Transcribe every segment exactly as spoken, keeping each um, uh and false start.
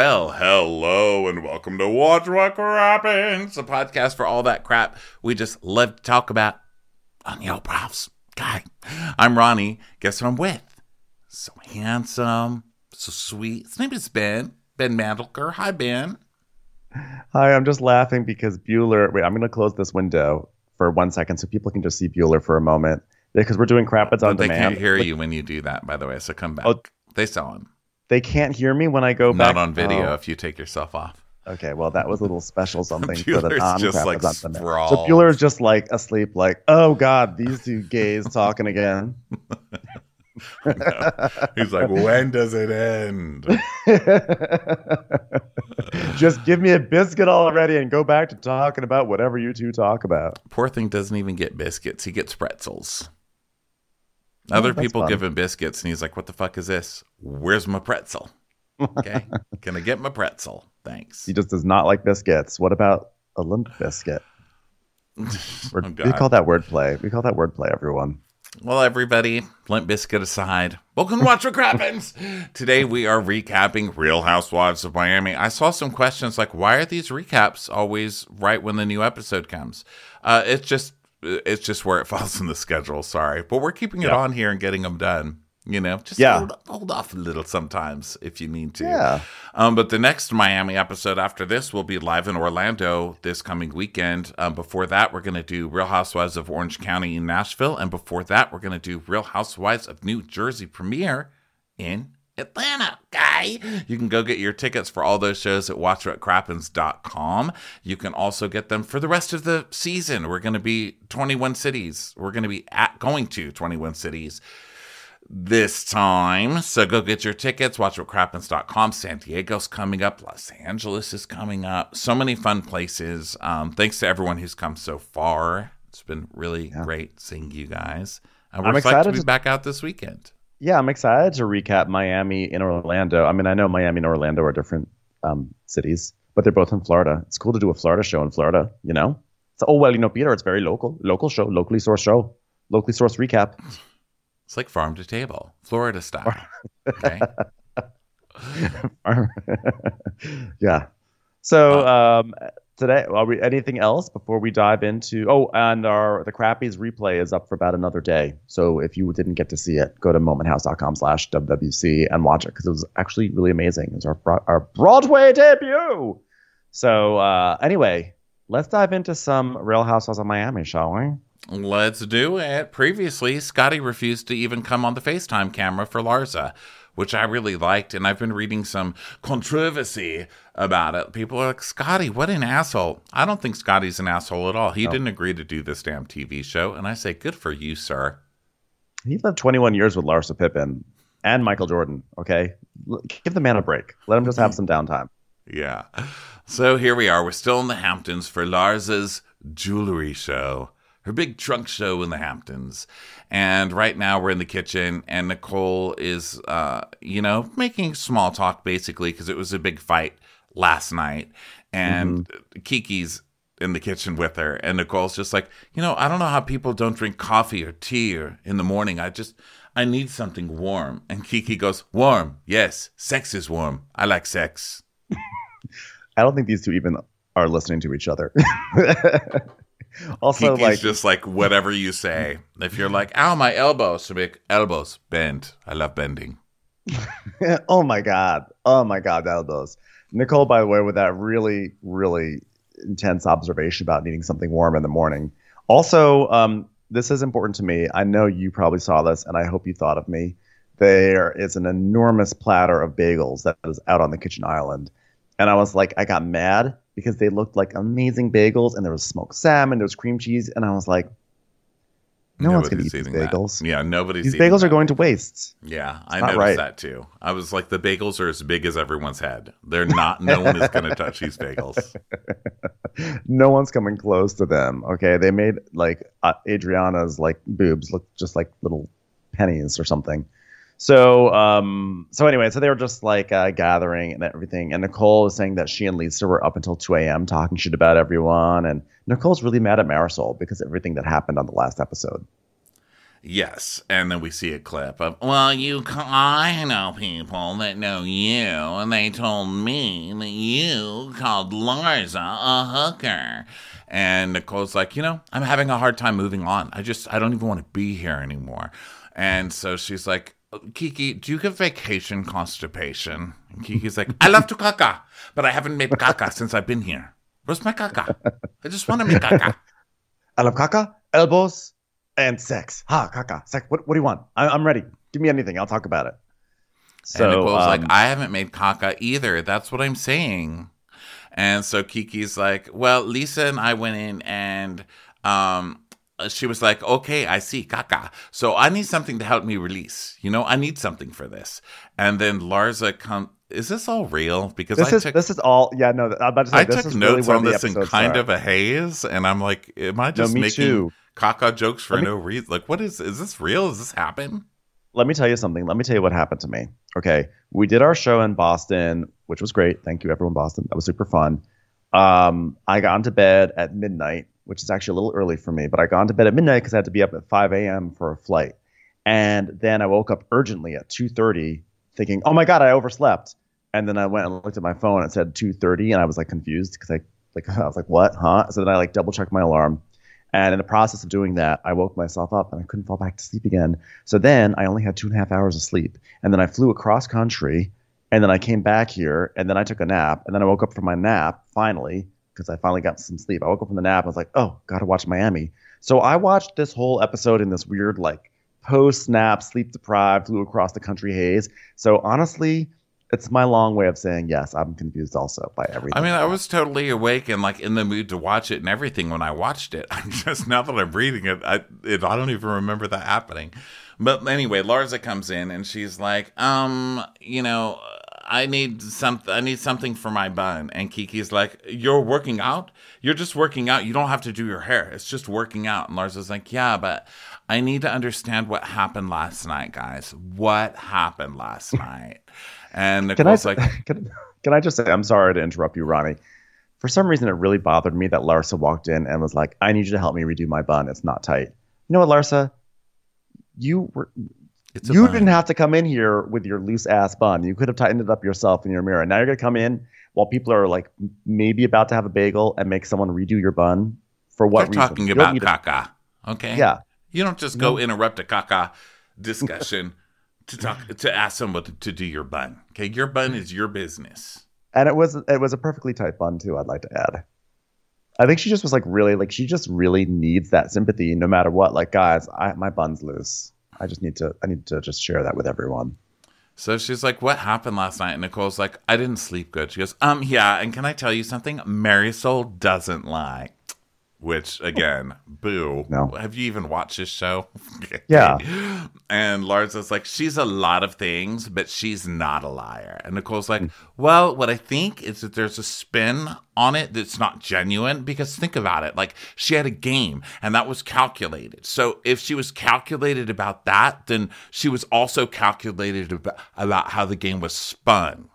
Well, hello and welcome to Watch What Crappens, a podcast for all that crap we just love to talk about on the Oprovs. Guy, I'm Ronnie. Guess who I'm with? So handsome, so sweet. His name is Ben, Ben Mandelker. Hi, Ben. Hi, I'm just laughing because Bueller, wait, I'm going to close this window for one second so people can just see Bueller for a moment because we're doing Crappens on Demand. They can't hear like, you when you do that, by the way, so come back. Oh, they saw him. They can't hear me when I go Not back. Not on video oh. if you take yourself off. Okay, well, that was a little special something. Bueller's for the non just like sprawled. So Bueller's just like asleep, like, oh, God, these two gays talking again. He's like, when does it end? Just give me a biscuit already and go back to talking about whatever you two talk about. Poor thing doesn't even get biscuits. He gets pretzels. Other oh, people fun. give him biscuits, and he's like, what the fuck is this? Where's my pretzel? Okay. Can I get my pretzel? Thanks. He just does not like biscuits. What about a limp biscuit? Or, oh, we call that wordplay. We call that wordplay, everyone. Well, everybody, limp biscuit aside, welcome to Watch What Crappens. Today, we are recapping Real Housewives of Miami. I saw some questions like, why are these recaps always right when the new episode comes? Uh, it's just It's just where it falls in the schedule, sorry. But we're keeping it yeah. on here and getting them done. You know, just yeah. hold, hold off a little sometimes if you need to. Yeah. Um, but the next Miami episode after this will be live in Orlando this coming weekend. Um, before that, we're going to do Real Housewives of Orange County in Nashville. And before that, we're going to do Real Housewives of New Jersey premiere in Atlanta, guy. You can go get your tickets for all those shows at watch what crappens dot com. You can also get them for the rest of the season. We're going to be twenty-one cities. We're going to be at going to twenty-one cities this time. So go get your tickets, watch what crappens dot com. San Diego's coming up. Los Angeles is coming up. So many fun places. Um, thanks to everyone who's come so far. It's been really yeah. great seeing you guys. Uh, we're I'm excited to be to- back out this weekend. Yeah, I'm excited to recap Miami and Orlando. I mean, I know Miami and Orlando are different um, cities, but they're both in Florida. It's cool to do a Florida show in Florida, you know? It's, oh, well, you know, Peter, it's very local. Local show, locally sourced show, locally sourced recap. It's like farm to table, Florida style. Okay. yeah. So um, today, are we, anything else before we dive into... Oh, and our the Crappies replay is up for about another day. So if you didn't get to see it, go to moment house dot com slash W W C and watch it because it was actually really amazing. It was our, our Broadway debut. So uh, anyway, let's dive into some Real Housewives of Miami, shall we? Let's do it. Previously, Scotty refused to even come on the FaceTime camera for Larsa, which I really liked, and I've been reading some controversy about it. People are like, Scotty, what an asshole. I don't think Scotty's an asshole at all. He no. didn't agree to do this damn T V show, and I say, good for you, sir. He lived twenty-one years with Larsa Pippen and Michael Jordan, okay? Give the man a break. Let him just have some downtime. Yeah. So here we are. We're still in the Hamptons for Larsa's jewelry show. Her big trunk show in the Hamptons. And right now we're in the kitchen and Nicole is, uh, you know, making small talk basically because it was a big fight last night. And mm-hmm. Kiki's in the kitchen with her. And Nicole's just like, you know, I don't know how people don't drink coffee or tea or in the morning. I just, I need something warm. And Kiki goes, warm. Yes. Sex is warm. I like sex. I don't think these two even are listening to each other. Also, Kiki's like just like whatever you say. If you're like, "Ow, my elbows," to make elbows bend. I love bending. oh my god! Oh my god! Elbows. Nicole, by the way, with that really, really intense observation about needing something warm in the morning. Also, um, this is important to me. I know you probably saw this, and I hope you thought of me. There is an enormous platter of bagels that is out on the kitchen island, and I was like, I got mad. Because they looked like amazing bagels, and there was smoked salmon, there was cream cheese, and I was like, "No nobody's one's going to eat these bagels." That. Yeah, nobody's. These eating bagels that. are going to waste. Yeah, it's I noticed right. that too. I was like, the bagels are as big as everyone's head. They're not. No one is going to touch these bagels. No one's coming close to them. Okay, they made like uh, Adriana's like boobs look just like little pennies or something. So, um, so anyway, so they were just like uh, gathering and everything. And Nicole was saying that she and Lisa were up until two a.m. talking shit about everyone. And Nicole's really mad at Marisol because of everything that happened on the last episode. Yes, and then we see a clip of, well, you, I know people that know you, and they told me that you called Larsa a hooker. And Nicole's like, you know, I'm having a hard time moving on. I just, I don't even want to be here anymore. And so she's like, Kiki, do you give vacation constipation? And Kiki's like, I love to caca, but I haven't made caca since I've been here. Where's my caca? I just want to make caca. I love caca, elbows, and sex. Ha, caca, sex. What, what do you want? I, I'm ready. Give me anything. I'll talk about it. So, and Nicole's um, like, I haven't made caca either. That's what I'm saying. And so Kiki's like, well, Lisa and I went in and um, she was like, okay, I see, caca. So I need something to help me release. You know, I need something for this. And then Larsa comes. Is this all real? Because this I is took, this is all. Yeah, no. I'm about to say, I this took is notes really on this in kind are. of a haze, and I'm like, am I just no, making too. caca jokes for me, no reason? Like, what is is this real? Does this happen? Let me tell you something. Let me tell you what happened to me. Okay, we did our show in Boston, which was great. Thank you, everyone, Boston. That was super fun. Um, I got into bed at midnight, which is actually a little early for me, but I got into bed at midnight because I had to be up at five a.m. for a flight, and then I woke up urgently at two thirty. Thinking, oh my God, I overslept. And then I went and looked at my phone. It said two thirty, and I was like confused because I like I was like, what, huh? So then I like double checked my alarm. And in the process of doing that, I woke myself up and I couldn't fall back to sleep again. So then I only had two and a half hours of sleep. And then I flew across country, and then I came back here, and then I took a nap. And then I woke up from my nap finally because I finally got some sleep. I woke up from the nap. I was like, oh, got to watch Miami. So I watched this whole episode in this weird like post-snap, sleep-deprived, flew across the country haze. So honestly, it's my long way of saying, yes, I'm confused also by everything. I mean, I was totally awake and like in the mood to watch it and everything when I watched it. I'm just, now that I'm reading it, I it, I don't even remember that happening. But anyway, Larsa comes in and she's like, um, you know, I need something. I need something for my bun. And Kiki's like, you're working out? You're just working out. You don't have to do your hair. It's just working out. And Larsa's like, yeah, but I need to understand what happened last night, guys. What happened last night? And Nicole's can I, like, can, can I just say, I'm sorry to interrupt you, Ronnie. For some reason, it really bothered me that Larsa walked in and was like, I need you to help me redo my bun. It's not tight. You know what, Larsa? You were... You bun. didn't have to come in here with your loose ass bun. You could have tightened it up yourself in your mirror. Now you're going to come in while people are like maybe about to have a bagel and make someone redo your bun. For what They're reason? We're talking about caca. A- okay. Yeah. You don't just go no. interrupt a caca discussion to talk to ask someone to, to do your bun. Okay. Your bun is your business. And it was it was a perfectly tight bun too, I'd like to add. I think she just was like really like she just really needs that sympathy no matter what. Like, guys, I, my bun's loose. I just need to I need to just share that with everyone. So she's like, what happened last night? And Nicole's like, I didn't sleep good. She goes, um, yeah. And can I tell you something? Marisol doesn't lie. Which, again, boo. No. Have you even watched this show? Yeah. And Larsa's like, she's a lot of things, but she's not a liar. And Nicole's like, well, what I think is that there's a spin on it that's not genuine. Because think about it. Like, she had a game, and that was calculated. So if she was calculated about that, then she was also calculated about, about how the game was spun.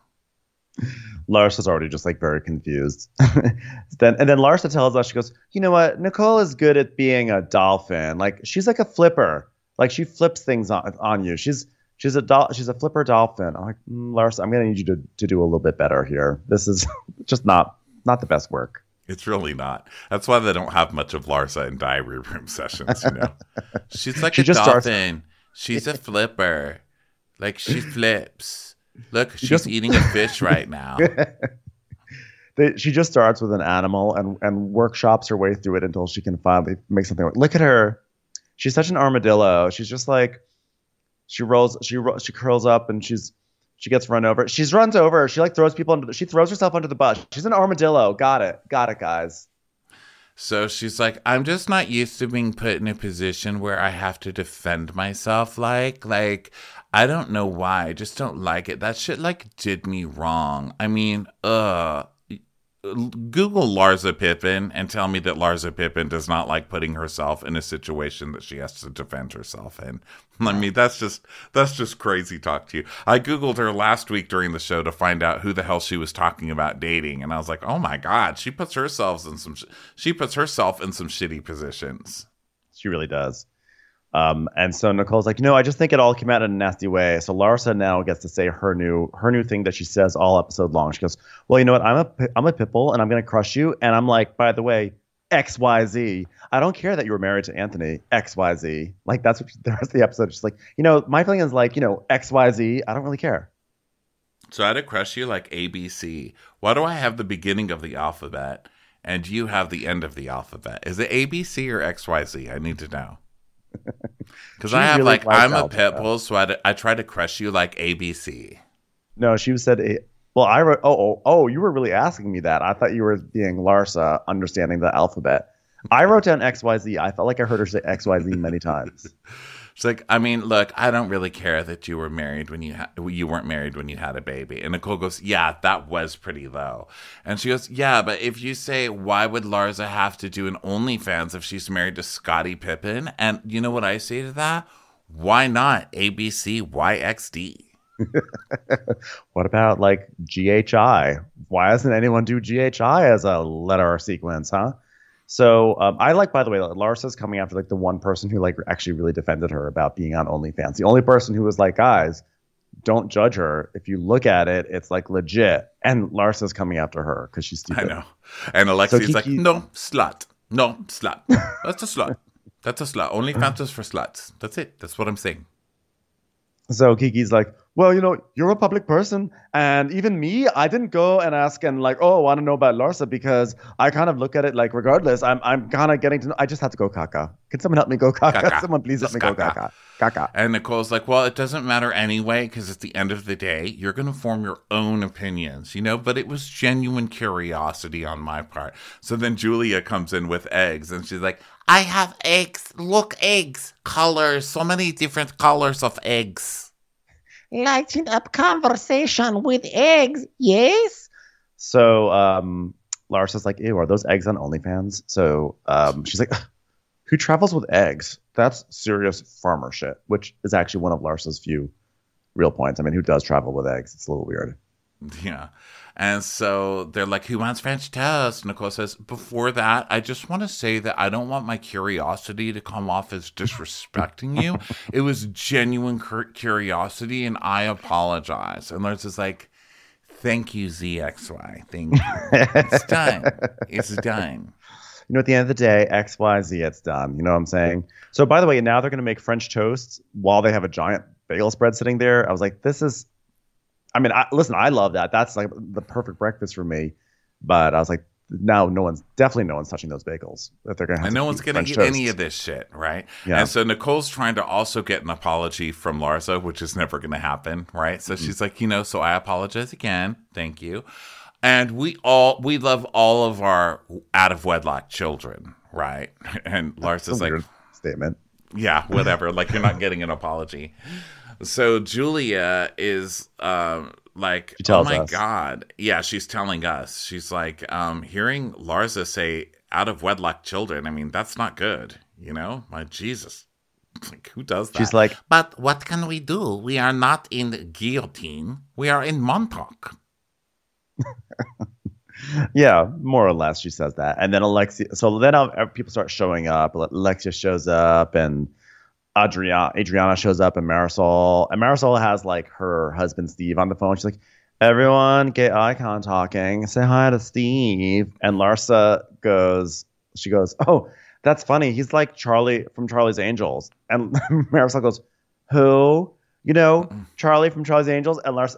Larsa's already just like very confused. then and then Larsa tells us, she goes, you know what? Nicole is good at being a dolphin. Like she's like a flipper. Like she flips things on, on you. She's she's a doll. She's a flipper dolphin. I'm like, mm, Larsa, I'm gonna need you to, to do a little bit better here. This is just not not the best work. It's really not. That's why they don't have much of Larsa in diary room sessions. You know, she's like she a dolphin. Starts- she's a flipper. Like she flips. Look, she's just, eating a fish right now. They, she just starts with an animal and, and workshops her way through it until she can finally make something. Look at her. She's such an armadillo. She's just like, she rolls, she she curls up and she's she gets run over. She's runs over. She like throws people under the, she throws herself under the bus. She's an armadillo. Got it. Got it, guys. So she's like, I'm just not used to being put in a position where I have to defend myself. Like, like, I don't know why. I just don't like it. That shit, like, did me wrong. I mean, uh, Google Larsa Pippen and tell me that Larsa Pippen does not like putting herself in a situation that she has to defend herself in. I mean, that's just, that's just crazy talk to you. I Googled her last week during the show to find out who the hell she was talking about dating. And I was like, oh my God, she puts herself in some, sh- she puts herself in some shitty positions. She really does. Um, and so Nicole's like, no, I just think it all came out in a nasty way. So Larsa now gets to say her new her new thing that she says all episode long. She goes, well, you know what? I'm a, I'm a pit bull and I'm going to crush you. And I'm like, by the way, X Y Z. I don't care that you were married to Anthony, X Y Z. Like, that's what she, the rest of the episode. She's like, you know, my feeling is like, you know, X Y Z. I don't really care. So I had to crush you like A B C. Why do I have the beginning of the alphabet and you have the end of the alphabet? Is it A B C or X Y Z? I need to know. Because I have really like, I'm a pit bull, so I, d- I try to crush you like A B C. No, she said, a- well, I wrote, oh, oh, oh, you were really asking me that. I thought you were being Larsa, understanding the alphabet. I wrote down X Y Z. I felt like I heard her say X Y Z many times. She's like, I mean, look, I don't really care that you were married when you ha- you weren't married when you had a baby. And Nicole goes, yeah, that was pretty low. And she goes, yeah, but if you say, why would Larsa have to do an OnlyFans if she's married to Scotty Pippen? And you know what I say to that? Why not A B C Y X D? What about like G H I? Why doesn't anyone do G H I as a letter sequence, huh? So um, I like, by the way, Larsa's coming after like the one person who like actually really defended her about being on OnlyFans. The only person who was like, guys, don't judge her. If you look at it, it's like legit. And Larsa's coming after her because she's stupid. I know. And Alexia's so Kiki- like, no, slut. No, slut. That's a slut. That's a slut. OnlyFans is for sluts. That's it. That's what I'm saying. So Kiki's like, well, you know, you're a public person. And even me, I didn't go and ask and like, oh, I don't know about Larsa because I kind of look at it like regardless, I'm I'm kind of getting to know. I just have to go caca. Can someone help me go caca? caca. Someone please help just me caca. go caca. Caca. And Nicole's like, well, it doesn't matter anyway because at the end of the day, you're going to form your own opinions, you know, but it was genuine curiosity on my part. So then Julia comes in with eggs and she's like, I have eggs. Look, eggs. Colors. So many different colors of eggs. Lighting up conversation with eggs, yes? So um, Larsa's like, ew, are those eggs on OnlyFans? So um, she's like, who travels with eggs? That's serious farmer shit, which is actually one of Larsa's few real points. I mean, who does travel with eggs? It's a little weird. Yeah. And so they're like, who wants French toast? Nicole says, before that, I just want to say that I don't want my curiosity to come off as disrespecting you. It was genuine curiosity, and I apologize. And Larsa's like, thank you, Z X Y. Thank you. It's done. It's done. You know, at the end of the day, X Y Z, it's done. You know what I'm saying? So, by the way, now they're going to make French toast while they have a giant bagel spread sitting there. I was like, this is... I mean, I, listen, I love that. That's like the perfect breakfast for me. But I was like, no, no one's definitely no one's touching those bagels. That they're gonna have and to no one's going to eat any of this shit, right? Yeah. And so Nicole's trying to also get an apology from Larsa, which is never going to happen, right? So mm-hmm. she's like, you know, so I apologize again. Thank you. And we all we love all of our out of wedlock children, right? And That's Larsa's a weird like statement. Yeah, whatever. Like you're not getting an apology. So Julia is um, like, oh my us. God. Yeah, she's telling us. She's like, um, hearing Larsa say out of wedlock children, I mean, that's not good. You know, my Jesus. Like, who does that? She's like, but what can we do? We are not in guillotine. We are in Montauk. Yeah, more or less she says that. And then Alexia. So then I'll, people start showing up. Alexia shows up and. Adriana, Adriana shows up and Marisol. And Marisol has, like, her husband, Steve, on the phone. She's like, everyone get icon talking. Say hi to Steve. And Larsa goes, she goes, oh, that's funny. He's like Charlie from Charlie's Angels. And Marisol goes, who? You know, Charlie from Charlie's Angels. And Larsa,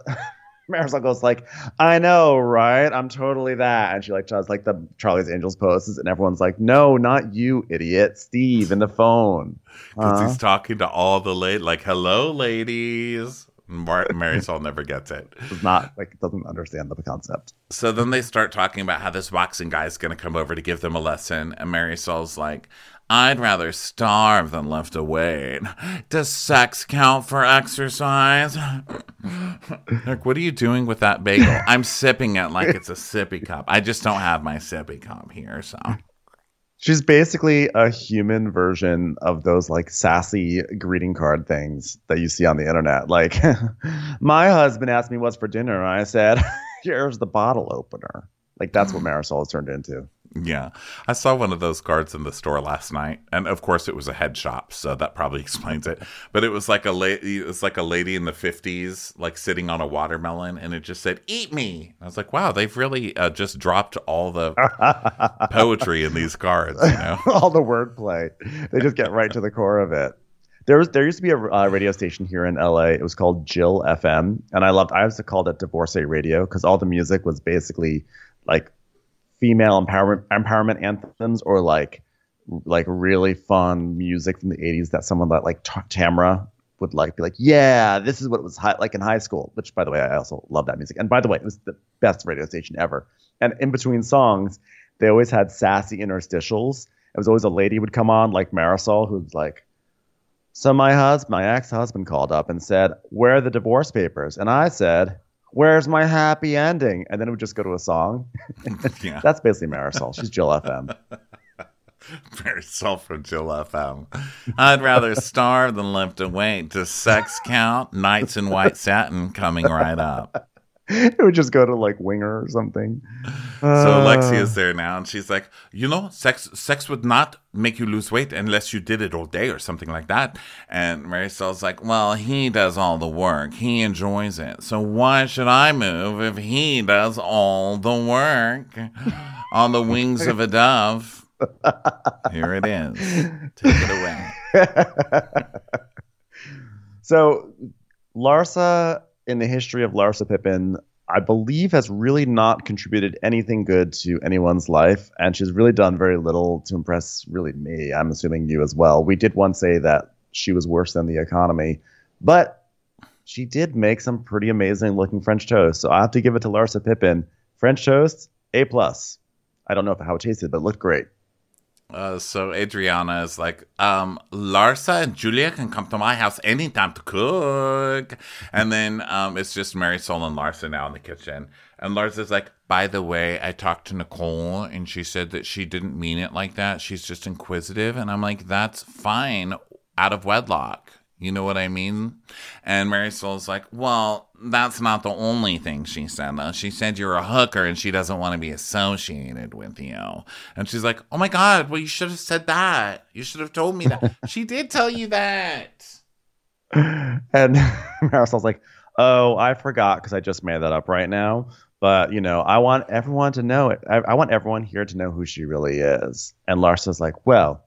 Marisol goes, like, I know, right? I'm totally that. And she, like, does, like, the Charlie's Angels poses. And everyone's like, no, not you, idiot. Steve in the phone. Because uh-huh. he's talking to all the late, like, hello, ladies. Mar- Marisol never gets it. Does not, like, doesn't understand the concept. So then they start talking about how this boxing guy is going to come over to give them a lesson. And Marisol's like, I'd rather starve than lift a weight. Does sex count for exercise? Like, what are you doing with that bagel? I'm sipping it like it's a sippy cup. I just don't have my sippy cup here, so... She's basically a human version of those like sassy greeting card things that you see on the internet. Like, my husband asked me what's for dinner. And I said, here's the bottle opener. Like, that's what Marisol has turned into. Yeah. I saw one of those cards in the store last night. And of course it was a head shop, so that probably explains it. But it was like a lady it's like a lady in the fifties, like sitting on a watermelon, and it just said, "Eat me." I was like, wow, they've really uh, just dropped all the poetry in these cards, you know. All the wordplay. They just get right to the core of it. There was there used to be a uh, radio station here in L A. It was called Jill F M, and I loved I used to call it Divorcee Radio, because all the music was basically like female empowerment empowerment anthems, or like like really fun music from the eighties that someone that like t- Tamra would like be like, yeah, this is what it was high, like in high school, which by the way, I also love that music. And by the way, it was the best radio station ever. And in between songs, they always had sassy interstitials. It was always a lady would come on like Marisol, who was like, "So my husband, my ex-husband called up and said, 'Where are the divorce papers?' And I said, 'Where's my happy ending?'" And then it would just go to a song. Yeah. That's basically Marisol. She's Jill F M. Marisol from Jill F M. "I'd rather starve than live to wait. Does sex count? Nights in white satin coming right up." It would just go to like Winger or something. So uh, Alexia is there now, and she's like, "You know, sex sex would not make you lose weight unless you did it all day or something like that." And Marisol's like, "Well, he does all the work. He enjoys it. So why should I move if he does all the work?" On the wings of a dove. Here it is. Take it away. So Larsa, in the history of Larsa Pippen, I believe has really not contributed anything good to anyone's life, and she's really done very little to impress really me, I'm assuming you as well. We did once say that she was worse than the economy, but she did make some pretty amazing looking French toast, so I have to give it to Larsa Pippen. French toast, A plus. I don't know if how it tasted, but it looked great. Uh, so Adriana is like, um, "Larsa and Julia can come to my house anytime to cook." And then um, it's just Marisol and Larsa now in the kitchen. And Larsa's like, "By the way, I talked to Nicole, and she said that she didn't mean it like that. She's just inquisitive." And I'm like, that's fine out of wedlock. You know what I mean? And Marisol's like, "Well, that's not the only thing she said, though. She said you're a hooker and she doesn't want to be associated with you." And she's like, "Oh, my God. Well, you should have said that. You should have told me that." She did tell you that. And Marisol's like, "Oh, I forgot because I just made that up right now. But, you know, I want everyone to know it. I, I want everyone here to know who she really is." And Larsa's like, "Well,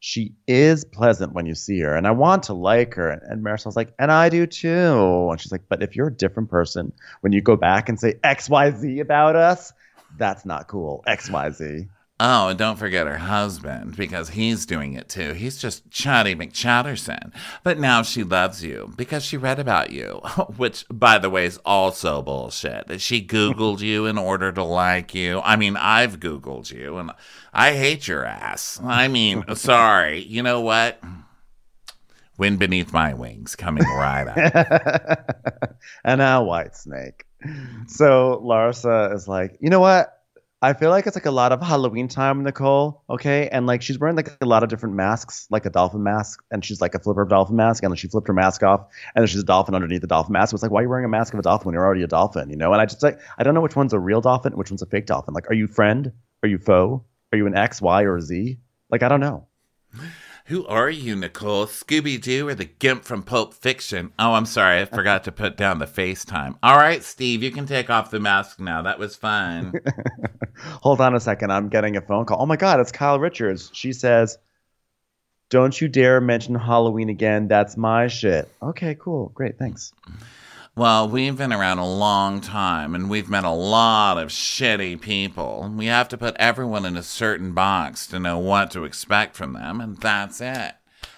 she is pleasant when you see her, and I want to like her." And Marisol's like, "And I do too." And she's like, "But if you're a different person, when you go back and say X Y Z about us, that's not cool. X Y Z. Oh, and don't forget her husband, because he's doing it too. He's just Chatty McChatterson. But now she loves you because she read about you," which, by the way, is also bullshit. She Googled you in order to like you. I mean, I've Googled you, and I hate your ass. I mean, sorry. You know what? Wind Beneath My Wings coming right up. And now White Snake. So Larsa is like, "You know what? I feel like it's like a lot of Halloween time, Nicole, okay? And like she's wearing like a lot of different masks, like a dolphin mask, and she's like a flipper of dolphin mask, and then she flipped her mask off, and then she's a dolphin underneath the dolphin mask. It's like, why are you wearing a mask of a dolphin when you're already a dolphin, you know? And I just like, I don't know which one's a real dolphin, which one's a fake dolphin. Like, are you friend? Are you foe? Are you an X, Y, or a Z? Like, I don't know." "Who are you, Nicole? Scooby-Doo or the Gimp from Pulp Fiction?" Oh, I'm sorry. I forgot to put down the FaceTime. All right, Steve, you can take off the mask now. That was fun. Hold on a second. I'm getting a phone call. Oh, my God. It's Kyle Richards. She says, "Don't you dare mention Halloween again. That's my shit." Okay, cool. Great. Thanks. "Well, we've been around a long time, and we've met a lot of shitty people. We have to put everyone in a certain box to know what to expect from them, and that's it.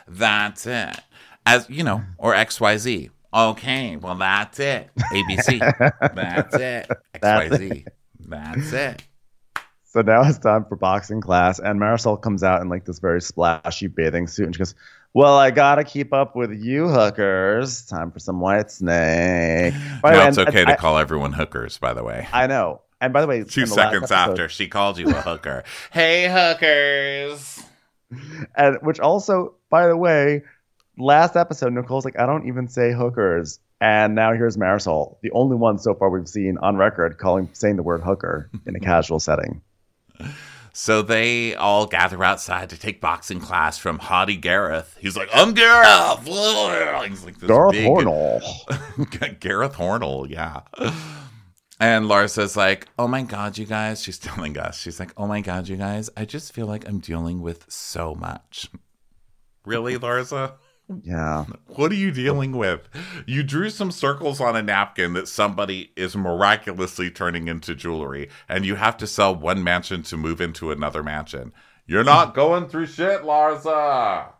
That's it. As, you know, or X Y Z. Okay, well, that's it. A B C. That's it. X Y Z. That's it." So now it's time for boxing class, and Marisol comes out in, like, this very splashy bathing suit, and she goes, "Well, I gotta keep up with you hookers. Time for some White Snake." By no, way, it's and, okay and, to I, call everyone hookers, by the way. I know. And by the way, two seconds episode, after she called you a hooker. "Hey, hookers." And which also, by the way, last episode, Nicole's like, "I don't even say hookers." And now here's Marisol, the only one so far we've seen on record calling saying the word hooker in a casual setting. So they all gather outside to take boxing class from haughty Gareth. He's like, I'm Gareth. He's like this Gareth big, Hornell. Gareth Hornell, yeah. And Larsa's like, oh my God, you guys. She's telling us. She's like, oh my God, you guys. I just feel like I'm dealing with so much. Really, Larsa? Yeah. What are you dealing with? You drew some circles on a napkin that somebody is miraculously turning into jewelry, and you have to sell one mansion to move into another mansion. You're not going through shit, Larsa.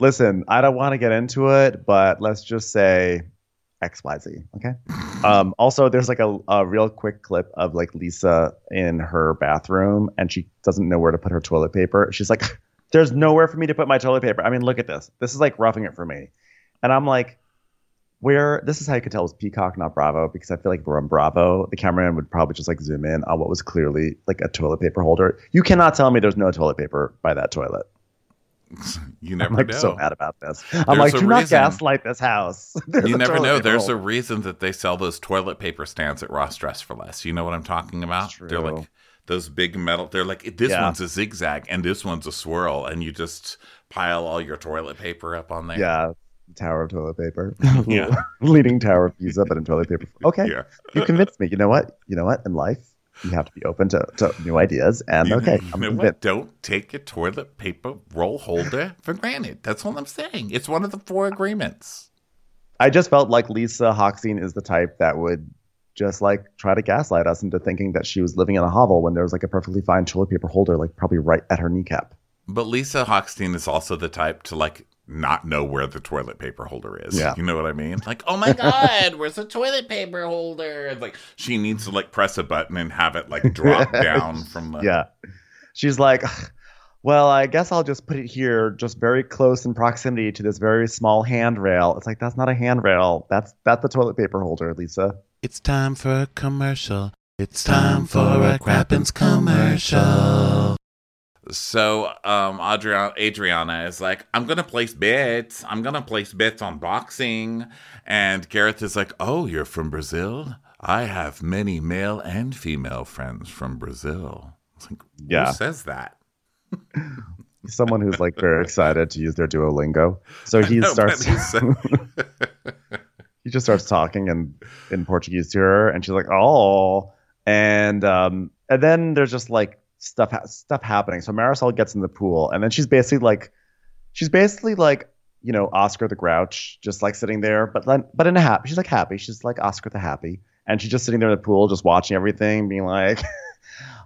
Listen, I don't want to get into it, but let's just say X Y Z, okay? um, also, there's like a, a real quick clip of like Lisa in her bathroom, and she doesn't know where to put her toilet paper. She's like... There's nowhere for me to put my toilet paper. I mean, look at this. This is like roughing it for me. And I'm like, where? This is how you could tell it was Peacock, not Bravo, because I feel like if we're on Bravo, the cameraman would probably just like zoom in on what was clearly like a toilet paper holder. You cannot tell me there's no toilet paper by that toilet. You never know. I'm like know. so mad about this. There's I'm like, do not reason. gaslight this house. There's you never know. There's holder. a reason that they sell those toilet paper stands at Ross Dress for Less. You know what I'm talking about? True. They're like... Those big metal, they're like, this yeah. one's a zigzag and this one's a swirl. And you just pile all your toilet paper up on there. Yeah. Tower of toilet paper. Yeah. Leading tower of Pisa, but in toilet paper. Okay. Yeah. You convinced me. You know what? You know what? In life, you have to be open to, to new ideas. And you, okay. You I'm know what? Don't take your toilet paper roll holder for granted. That's all I'm saying. It's one of the four agreements. I just felt like Lisa Hochstein is the type that would just like try to gaslight us into thinking that she was living in a hovel when there was like a perfectly fine toilet paper holder, like probably right at her kneecap. But Lisa Hochstein is also the type to like not know where the toilet paper holder is. Yeah. You know what I mean? Like, oh my God, where's the toilet paper holder? And like she needs to like press a button and have it like drop down from the... Yeah. She's like, well, I guess I'll just put it here just very close in proximity to this very small handrail. It's like, that's not a handrail. That's, that's the toilet paper holder, Lisa. It's time for a commercial. It's time for a Crappens commercial. So um, Adriana, Adriana is like, I'm going to place bets. I'm going to place bets on boxing. And Gareth is like, oh, you're from Brazil? I have many male and female friends from Brazil. It's like, yeah. Who says that? Someone who's like very excited to use their Duolingo. So he know, starts... He just starts talking in, in Portuguese to her, and she's like, oh. And um, and then there's just, like, stuff ha- stuff happening. So Marisol gets in the pool, and then she's basically, like, she's basically, like, you know, Oscar the Grouch, just, like, sitting there. But then, but in a happy, she's, like, happy. She's, like, Oscar the Happy. And she's just sitting there in the pool, just watching everything, being like,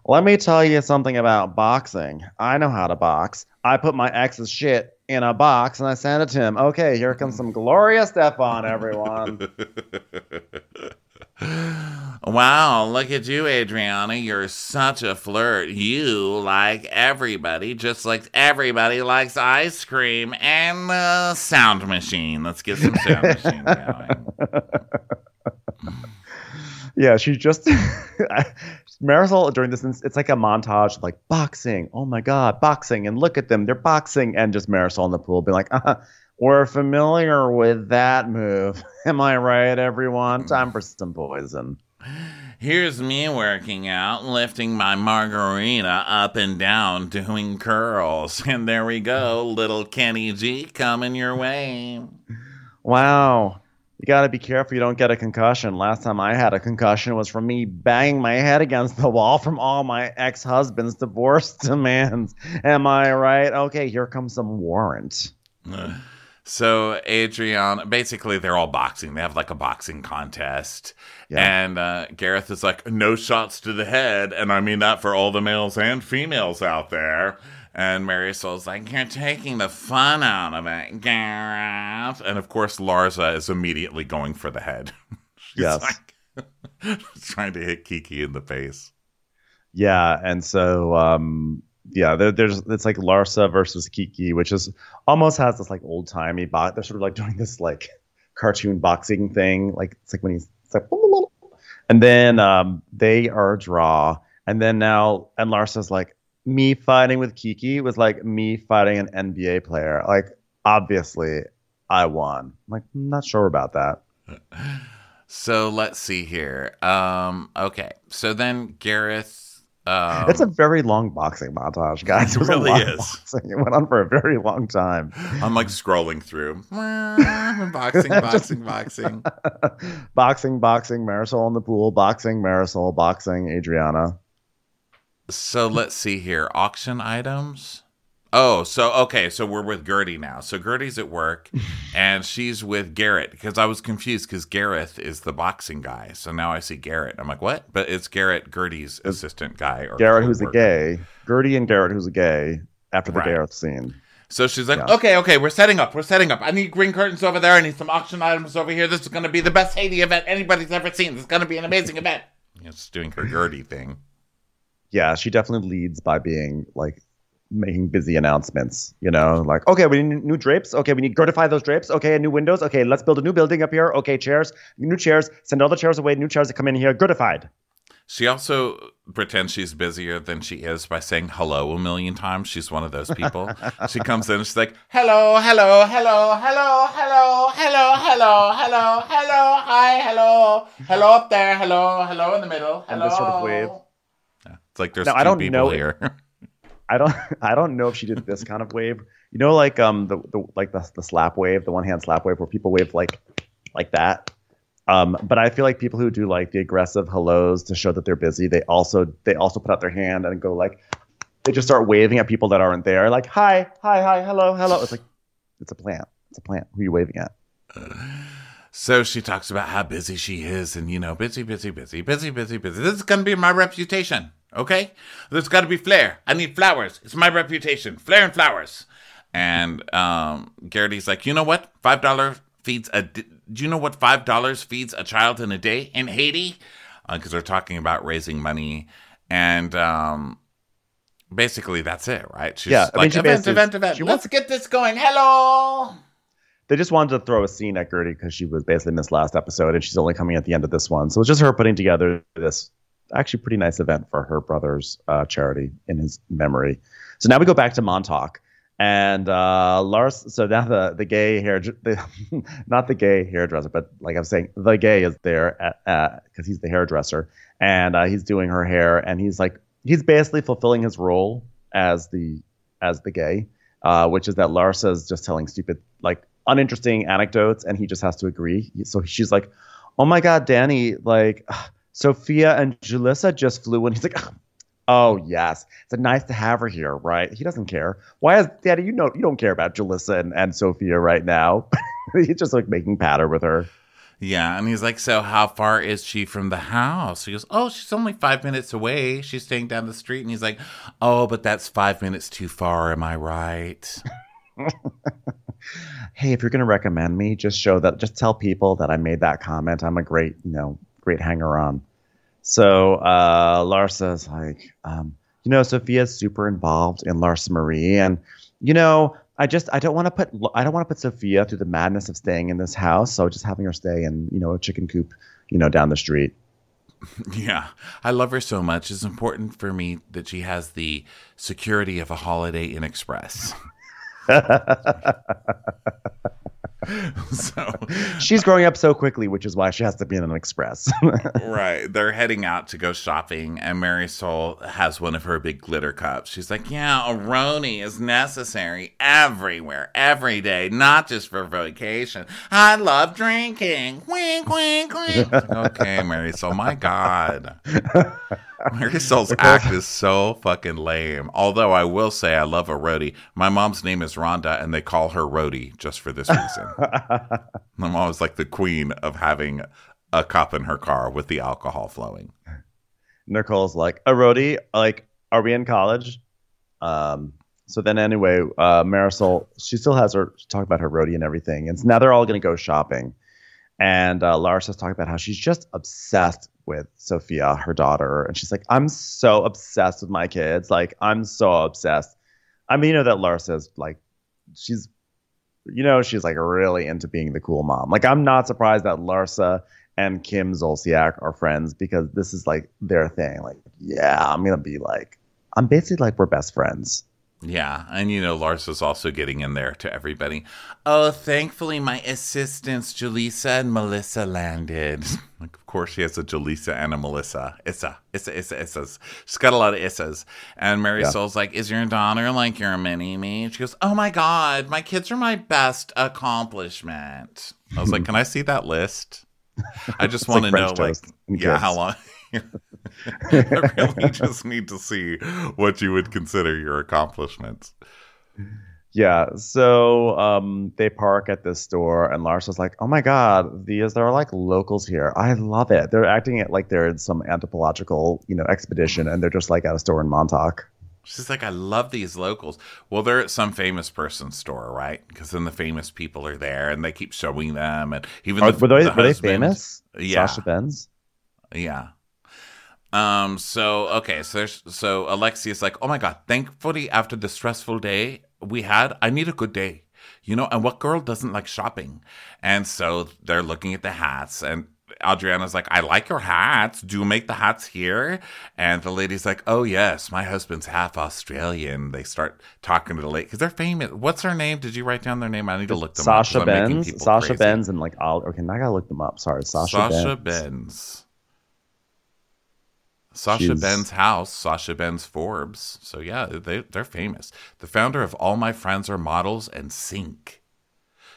let me tell you something about boxing. I know how to box. I put my ex's shit in a box, and I sent it to him. Okay, here comes some Gloria Stefan, everyone. Wow, look at you, Adriana. You're such a flirt. You like everybody, just like everybody likes ice cream and the sound machine. Let's get some sound machine going. Yeah, she just... Marisol, during this, it's like a montage of like boxing. Oh my God, boxing. And look at them. They're boxing. And just Marisol in the pool being like, uh-huh, we're familiar with that move. Am I right, everyone? Time for some poison. Here's me working out, lifting my margarita up and down, doing curls. And there we go. Little Kenny G coming your way. Wow. You got to be careful you don't get a concussion. Last time I had a concussion was from me banging my head against the wall from all my ex-husband's divorce demands. Am I right? Okay, here comes some warrant. Uh, so, Adriana, basically they're all boxing. They have like a boxing contest. Yeah. And uh, Gareth is like, no shots to the head. And I mean that for all the males and females out there. And Marisol's like, you're taking the fun out of it, Gareth. And, of course, Larsa is immediately going for the head. She's yes. like trying to hit Kiki in the face. Yeah, and so, um, yeah, there, there's it's like Larsa versus Kiki, which is almost has this, like, old-timey box. They're sort of, like, doing this, like, cartoon boxing thing. Like, it's like when he's it's like, and then um, they are a draw. And then now, and Larsa's like, me fighting with Kiki was like me fighting an N B A player. Like, obviously, I won. I'm like, I'm not sure about that. So let's see here. Um, okay. So then Gareth Um, it's a very long boxing montage, guys. It, it really is. It went on for a very long time. I'm like scrolling through. boxing, boxing, boxing. Boxing, boxing, Marisol in the pool. Boxing, Marisol. Boxing, Adriana. So let's see here. Auction items. Oh, so, okay. So we're with Guerdy now. So Guerdy's at work and she's with Garrett, because I was confused because Gareth is the boxing guy. So now I see Garrett. I'm like, what? But it's Garrett, Guerdy's assistant guy. Or Garrett, who's a gay. Guerdy and Garrett, who's a gay, after the right. Gareth scene. So she's like, yeah. okay, okay, we're setting up. We're setting up. I need green curtains over there. I need some auction items over here. This is going to be the best Haiti event anybody's ever seen. This is going to be an amazing event. It's doing her Guerdy thing. Yeah, she definitely leads by being like, making busy announcements, you know, like, okay, we need new drapes. Okay, we need to certify those drapes. Okay, and new windows. Okay, let's build a new building up here. Okay, chairs, new chairs. Send all the chairs away. New chairs that come in here, certified. She also pretends she's busier than she is by saying hello a million times. She's one of those people. She comes in and she's like, hello, hello, hello, hello, hello, hello, hello, hello, hello, hi, hello, hello up there, hello, hello in the middle, hello. And this sort of wave. Yeah, it's like there's now, two I don't people know here. It- I don't I don't know if she did this kind of wave. You know, like um the, the like the the slap wave, the one hand slap wave where people wave like like that. Um, but I feel like people who do like the aggressive hellos to show that they're busy, they also they also put out their hand and go like, they just start waving at people that aren't there, like hi, hi, hi, hello, hello. It's like, it's a plant. It's a plant. Who are you waving at? So she talks about how busy she is, and you know, busy, busy, busy, busy, busy, busy. This is gonna be my reputation. Okay, there's got to be flair. I need flowers. It's my reputation. Flair and flowers. And um, Guerdy's like, you know what? Five dollars feeds a. Di- Do you know what five dollars feeds a child in a day in Haiti? Because uh, they're talking about raising money, and um, basically that's it, right? She's yeah, I mean, like, event, event, event. Let's get this going. Hello. They just wanted to throw a scene at Guerdy because she was basically in this last episode, and she's only coming at the end of this one. So it's just her putting together this. Actually, pretty nice event for her brother's uh, charity in his memory. So now we go back to Montauk, and uh, Lars. So now the the gay hair, the, not the gay hairdresser, but like I'm saying, the gay is there because he's the hairdresser, and uh, he's doing her hair, and he's like he's basically fulfilling his role as the as the gay, uh, which is that Larsa is just telling stupid, like uninteresting anecdotes, and he just has to agree. So she's like, "Oh my God, Danny, like." Sophia and Julissa just flew in. He's like, oh, yes. It's a nice to have her here, right? He doesn't care. Why is Daddy, you know, you don't care about Julissa and, and Sophia right now. He's just like making patter with her. Yeah. And he's like, so how far is she from the house? He goes, oh, she's only five minutes away. She's staying down the street. And he's like, oh, but that's five minutes too far. Am I right? Hey, if you're going to recommend me, just show that. Just tell people that I made that comment. I'm a great, you know, great hanger on. So uh, Larsa's like, um, you know, Sophia's super involved in Larsa Marie, and you know, I just I don't want to put I don't want to put Sophia through the madness of staying in this house, so just having her stay in, you know, a chicken coop, you know, down the street. Yeah, I love her so much. It's important for me that she has the security of a Holiday Inn Express. So she's growing up so quickly, which is why she has to be in an express. Right. They're heading out to go shopping, and Marisol has one of her big glitter cups. She's like, yeah, a Roni is necessary everywhere, every day, not just for vacation. I love drinking. Wink, wink, wink. Okay, Marisol, my God. Marisol's act is so fucking lame. Although I will say I love a roadie. My mom's name is Rhonda, and they call her roadie just for this reason. My mom was like the queen of having a cup in her car with the alcohol flowing. Nicole's like, a roadie? Like, are we in college? Um, so then anyway, uh, Marisol, she still has her talk about her roadie and everything. And so now they're all going to go shopping. And uh, Larsa's talking about how she's just obsessed with Sophia, her daughter. And she's like, I'm so obsessed with my kids. Like, I'm so obsessed. I mean, you know that Larsa's like, she's, you know, she's like really into being the cool mom. Like, I'm not surprised that Larsa and Kim Zolciak are friends, because this is like their thing. Like, yeah, I'm going to be like, I'm basically like, we're best friends. Yeah, and you know, Larsa's also getting in there to everybody. Oh, thankfully, my assistants, Julissa and Melissa, landed. Like, of course, she has a Julissa and a Melissa. Issa, Issa, Issa, Issas. She's got a lot of Issas. And Marisol's yeah. like, is your daughter like your mini-me? And she goes, oh my God, my kids are my best accomplishment. I was like, can I see that list? I just want like to French know, toast. Like, yeah, how long... I really just need to see what you would consider your accomplishments. Yeah, so um, they park at this store, and Larsa's like, oh my God, these are like locals here. I love it. They're acting it like they're in some anthropological, you know, expedition, and they're just like at a store in Montauk. She's like, I love these locals. Well, they're at some famous person's store, right? Because then the famous people are there, and they keep showing them. And even are, the, were, they, the were they famous? Yeah. Sasha Benz? Yeah. Um, so, okay, so there's, so Alexia's like, oh my God, thankfully after the stressful day we had, I need a good day, you know, and what girl doesn't like shopping? And so they're looking at the hats, and Adriana's like, I like your hats. Do you make the hats here? And the lady's like, oh yes, my husband's half Australian. They start talking to the lady because they're famous. What's her name? Did you write down their name? I need to look them Sasha up. Benz, Sasha Benz, Sasha Benz, and like, I'll, okay, now I gotta look them up. Sorry, Sasha, Sasha Benz. Benz. Sasha Jeez. Benz house, Sasha Benz Forbes. So yeah, they, they're famous. The founder of All My Friends Are Models and Sync.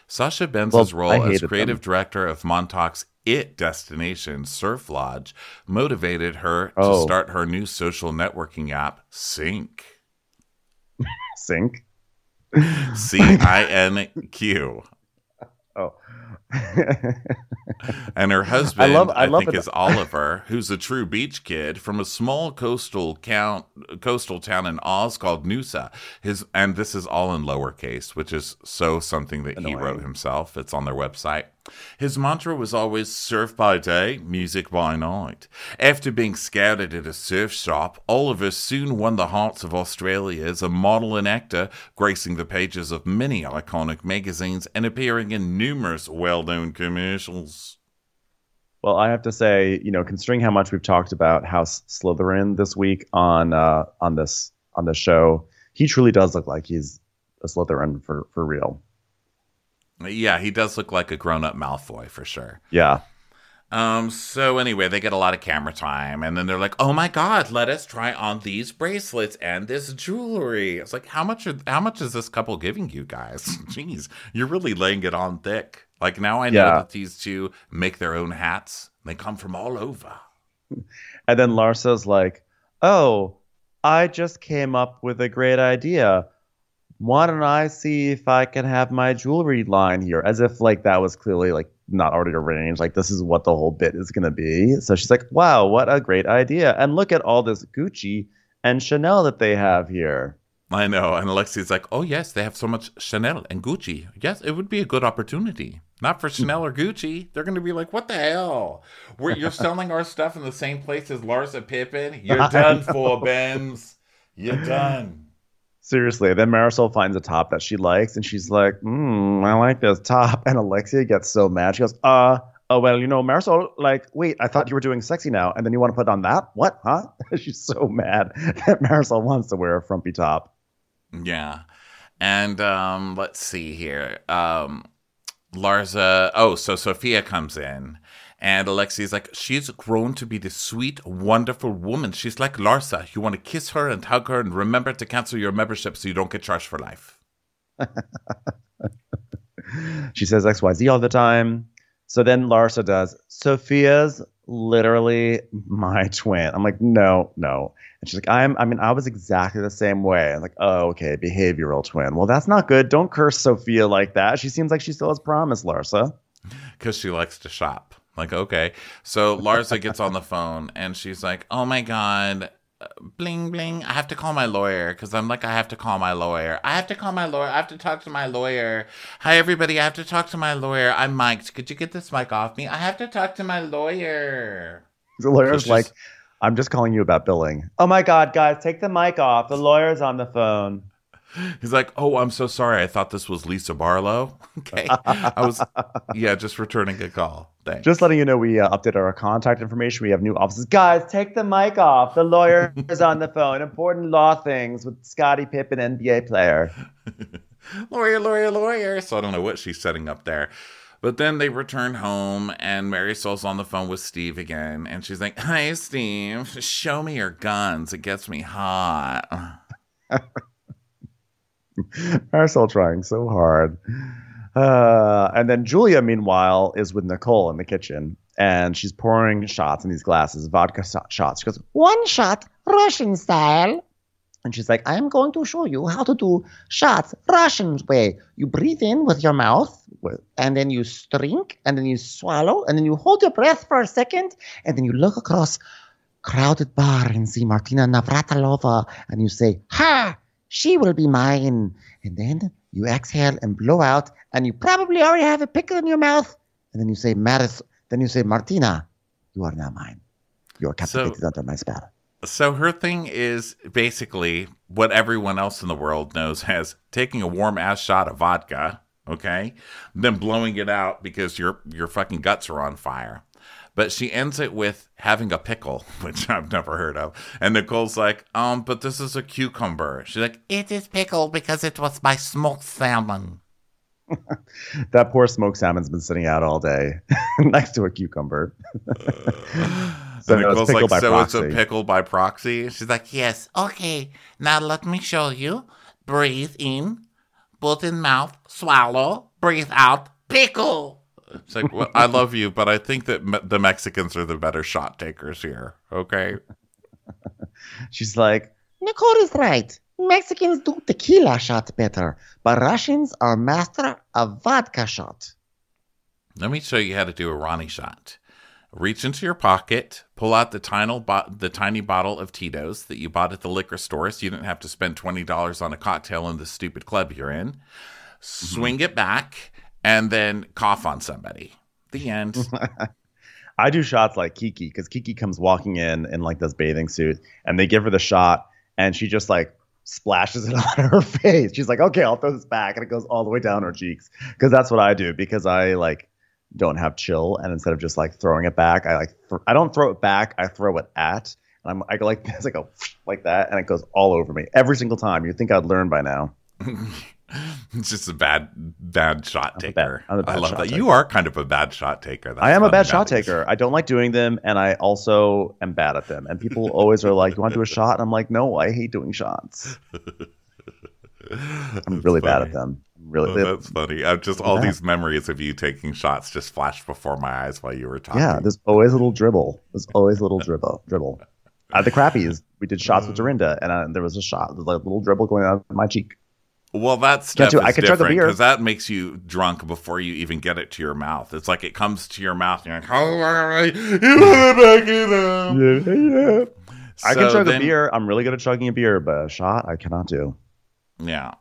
Sasha Benz's well, role as creative them. director of Montauk's IT destination, Surf Lodge, motivated her oh. to start her new social networking app, Sync. Sync? C I N Q. Oh. And her husband, I, love, I, I love think, it. is Oliver, who's a true beach kid from a small coastal count, coastal town in Oz called Noosa. His and this is all in lowercase, which is so something that Annoying. he wrote himself. It's on their website. His mantra was always surf by day, music by night. After being scouted at a surf shop, Oliver soon won the hearts of Australia as a model and actor, gracing the pages of many iconic magazines and appearing in numerous well-known commercials. Well, I have to say, you know, considering how much we've talked about House Slytherin this week on uh, on this on this show, he truly does look like he's a Slytherin for, for real. Yeah, he does look like a grown-up Malfoy for sure. Yeah. Um. So anyway, they get a lot of camera time, and then they're like, "Oh my God, let us try on these bracelets and this jewelry." It's like, how much? Are, how much is this couple giving you guys? Jeez, you're really laying it on thick. Like now, I know yeah. that these two make their own hats. They come from all over. And then Larsa's like, "Oh, I just came up with a great idea. Why don't I see if I can have my jewelry line here?" As if like that was clearly like not already arranged. Like this is what the whole bit is going to be. So she's like, wow, what a great idea. And look at all this Gucci and Chanel that they have here. I know. And Alexia's like, oh, yes, they have so much Chanel and Gucci. Yes, it would be a good opportunity. Not for Chanel or Gucci. They're going to be like, what the hell? We're, you're selling our stuff in the same place as Larsa Pippen? You're done for, Benz. You're done. Seriously, then Marisol finds a top that she likes, and she's like, hmm, I like this top. And Alexia gets so mad. She goes, uh, oh, well, you know, Marisol, like, wait, I thought you were doing sexy now, and then you want to put on that? What, huh? She's so mad that Marisol wants to wear a frumpy top. Yeah. And um, let's see here. Um, Larsa, oh, so Sophia comes in. And Alexia's like, she's grown to be the sweet, wonderful woman. She's like Larsa. You want to kiss her and hug her and remember to cancel your membership so you don't get charged for life. She says X Y Z all the time. So then Larsa does. Sophia's literally my twin. I'm like, no, no. And she's like, I'm, I mean, I was exactly the same way. I'm like, oh, okay, behavioral twin. Well, that's not good. Don't curse Sophia like that. She seems like she still has promise, Larsa. Because she likes to shop. Like, okay. So Larsa gets on the phone and she's like, oh my God, bling, bling. I have to call my lawyer because I'm like, I have to call my lawyer. I have to call my lawyer. I have to talk to my lawyer. Hi, everybody. I have to talk to my lawyer. I'm mic'd. Could you get this mic off me? I have to talk to my lawyer. The lawyer's like, just... I'm just calling you about billing. Oh my God, guys, take the mic off. The lawyer's on the phone. He's like, oh, I'm so sorry. I thought this was Lisa Barlow. Okay. I was, yeah, just returning a call. Thanks. Just letting you know, we uh, updated our contact information. We have new offices. Guys, take the mic off. The lawyer is on the phone. Important law things with Scotty Pippen, N B A player. Lawyer, lawyer, lawyer. So I don't know what she's setting up there. But then they return home, and Marisol's on the phone with Steve again. And she's like, hi, Steve. Show me your guns. It gets me hot. Marisol trying so hard. Uh, and then Julia, meanwhile, is with Nicole in the kitchen. And she's pouring shots in these glasses, vodka shots. She goes, one shot, Russian style. And she's like, I'm going to show you how to do shots Russian way. You breathe in with your mouth, and then you drink, and then you swallow, and then you hold your breath for a second, and then you look across crowded bar and see Martina Navratilova, and you say, ha, she will be mine. And then you exhale and blow out, and you probably already have a pickle in your mouth. And then you say, Maris, then you say, Martina, you are now mine. You are captivated so- under my spell. So her thing is basically what everyone else in the world knows as taking a warm-ass shot of vodka, okay, then blowing it out because your your fucking guts are on fire. But she ends it with having a pickle, which I've never heard of. And Nicole's like, um, but this is a cucumber. She's like, it is pickled because it was my smoked salmon. That poor smoked salmon's been sitting out all day next to a cucumber. So, and Nicole's it's like, so proxy. It's a pickle by proxy? She's like, yes, okay, now let me show you. Breathe in, put in mouth, swallow, breathe out, pickle. It's like, well, I love you, but I think that me- the Mexicans are the better shot takers here, okay? She's like, Nicole is right. Mexicans do tequila shot better, but Russians are master of vodka shot. Let me show you how to do a Ronnie shot. Reach into your pocket, pull out the tiny, bo- the tiny bottle of Tito's that you bought at the liquor store so you didn't have to spend twenty dollars on a cocktail in the stupid club you're in. Swing it back and then cough on somebody. The end. I do shots like Kiki because Kiki comes walking in in like this bathing suit and they give her the shot and she just like splashes it on her face. She's like, okay, I'll throw this back. And it goes all the way down her cheeks because that's what I do because I like don't have chill, and instead of just like throwing it back, I like th- I don't throw it back, I throw it at, and I'm I go like this, I go like that, and it goes all over me every single time. You'd think I'd learn by now. It's just a bad bad shot taker. I'm a bad, I'm a bad I love that taker. You are kind of a bad shot taker. That's I am a bad shot taker. I don't like doing them, and I also am bad at them. And people always are like, "You want to do a shot?" And I'm like, "No, I hate doing shots." I'm that's really funny. Bad at them. Really, oh, they, that's funny. I've just all yeah. these memories of you taking shots just flashed before my eyes while you were talking. Yeah, there's always a little dribble. There's always a little dribble. Dribble. At the Crappies, we did shots with Dorinda, and I, there was a shot, like a little dribble going out of my cheek. Well, that stuff is different because that makes you drunk before you even get it to your mouth. It's like it comes to your mouth, and you're like, oh, you back it up. So I can chug then, a beer. I'm really good at chugging a beer, but a shot I cannot do. Yeah.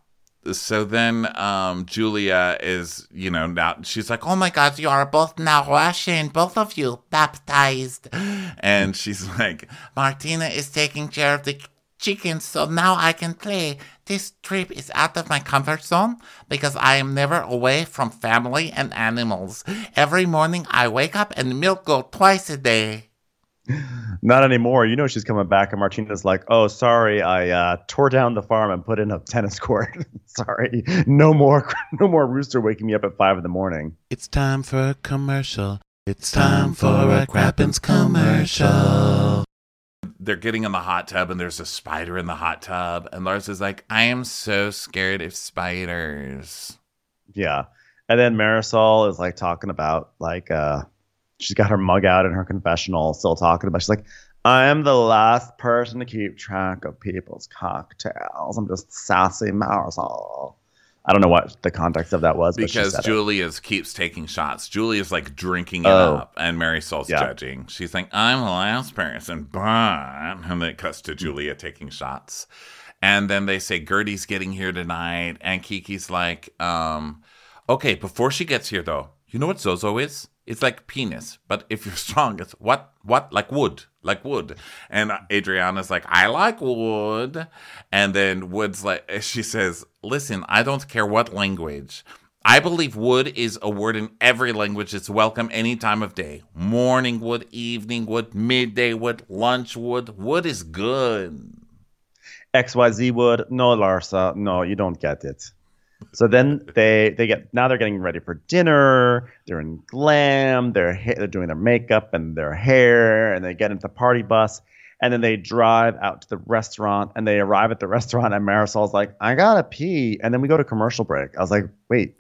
So then um, Julia is, you know, now she's like, oh, my God, you are both now Russian, both of you baptized. And she's like, Martina is taking care of the chickens, so now I can play. This trip is out of my comfort zone because I am never away from family and animals. Every morning I wake up and milk go twice a day. Not anymore. You know she's coming back, and Martina's like, oh, sorry, I uh, tore down the farm and put in a tennis court. Sorry. No more no more rooster waking me up at five in the morning. It's time for a commercial. It's time for a Crappens commercial. They're getting in the hot tub, and there's a spider in the hot tub. And Larsa's like, I am so scared of spiders. Yeah. And then Marisol is, like, talking about, like, uh, she's got her mug out in her confessional, still talking about. She's like, I am the last person to keep track of people's cocktails. I'm just sassy Marisol. I don't know what the context of that was. But because Julia keeps taking shots. Julia's like drinking it oh. up, and Marisol's yeah. judging. She's like, I'm the last person, but. And then it cuts to Julia taking shots. And then they say, Guerdy's getting here tonight. And Kiki's like, um, okay, before she gets here, though, You know what Zozo is? It's like penis, but if you're strong, it's what, what, like wood, like wood. And Adriana's like, I like wood. And then Wood's like, she says, listen, I don't care what language. I believe wood is a word in every language. It's welcome any time of day. Morning wood, evening wood, midday wood, lunch wood. Wood is good. X Y Z wood. No, Larsa. No, you don't get it. So then they they get now they're getting ready for dinner. They're in glam. They're ha- they're doing their makeup and their hair, and they get into the party bus, and then they drive out to the restaurant. And they arrive at the restaurant, and Marisol's like, "I gotta pee," and then we go to commercial break. I was like, "Wait,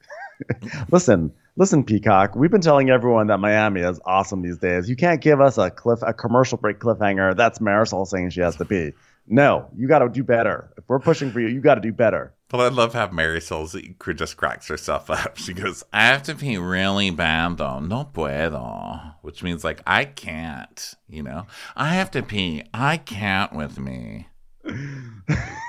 listen, listen, Peacock. We've been telling everyone that Miami is awesome these days. You can't give us a cliff a commercial break cliffhanger. That's Marisol saying she has to pee." No, you got to do better. If we're pushing for you, you got to do better. Well, I love how Marisol just cracks herself up. She goes, I have to pee really bad, though. No puedo. Which means, like, I can't, you know? I have to pee. I can't with me.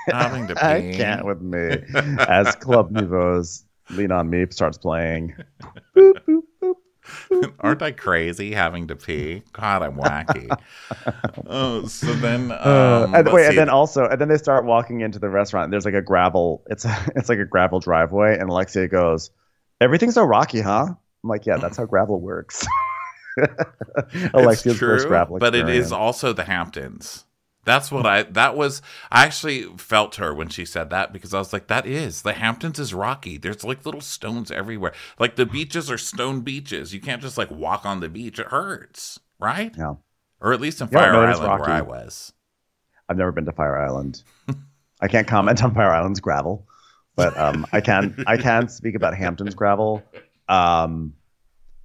Having to pee. I can't with me. As Club Nouveau's Lean On Me starts playing. Boop, boop, boop. Aren't I crazy having to pee? God, I'm wacky. Oh, so then, um, uh, and wait, see. and then also, and then they start walking into the restaurant. And there's like a gravel. It's a, it's like a gravel driveway, and Alexia goes, "Everything's so rocky, huh?" I'm like, "Yeah, that's how gravel works." Alexia's true, first gravel experience. But it is also the Hamptons. That's what I, that was, I actually felt her when she said that because I was like, that is, the Hamptons is rocky. There's like little stones everywhere. Like the beaches are stone beaches. You can't just like walk on the beach. It hurts, right? Yeah. Or at least in Fire yeah, Island where I was. I've never been to Fire Island. I can't comment on Fire Island's gravel, but um, I can, I can speak about Hamptons gravel. Um,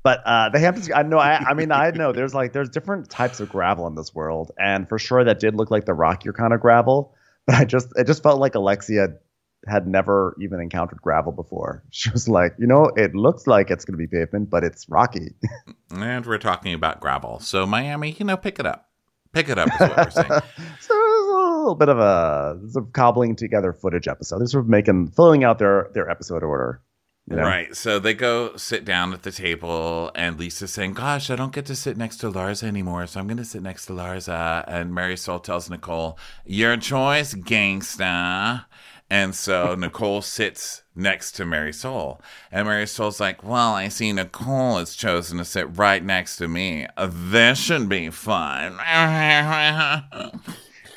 But uh, the Hamptons, I know, I, I mean, I know there's like, there's different types of gravel in this world. And for sure that did look like the rockier kind of gravel. But I just, it just felt like Alexia had never even encountered gravel before. She was like, you know, it looks like it's going to be pavement, but it's rocky. And we're talking about gravel. So Miami, you know, pick it up. Pick it up is what we're saying. So it was a little bit of a sort of cobbling together footage episode. They're sort of making, filling out their their episode order. You know? Right, so they go sit down at the table, and Lisa's saying, gosh, I don't get to sit next to Larsa anymore, so I'm going to sit next to Larsa. And Marisol tells Nicole, your choice, gangsta. And so Nicole sits next to Marisol. And Marisol's like, well, I see Nicole has chosen to sit right next to me. This should be fun.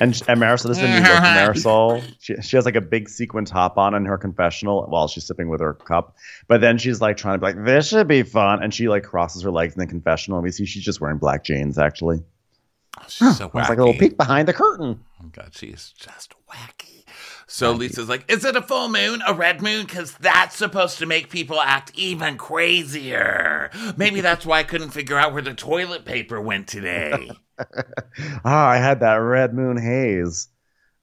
And, and Marisol, this is a New York Marisol. She, she has like a big sequin top on in her confessional while she's sipping with her cup. But then she's like trying to be like, this should be fun. And she like crosses her legs in the confessional. And we see she's just wearing black jeans, actually. Oh, she's huh. so wacky. It's like a little peek behind the curtain. Oh, God, she's just wacky. So wacky. Lisa's like, is it a full moon, a red moon? Because that's supposed to make people act even crazier. Maybe that's why I couldn't figure out where the toilet paper went today. Oh, I had that red moon haze.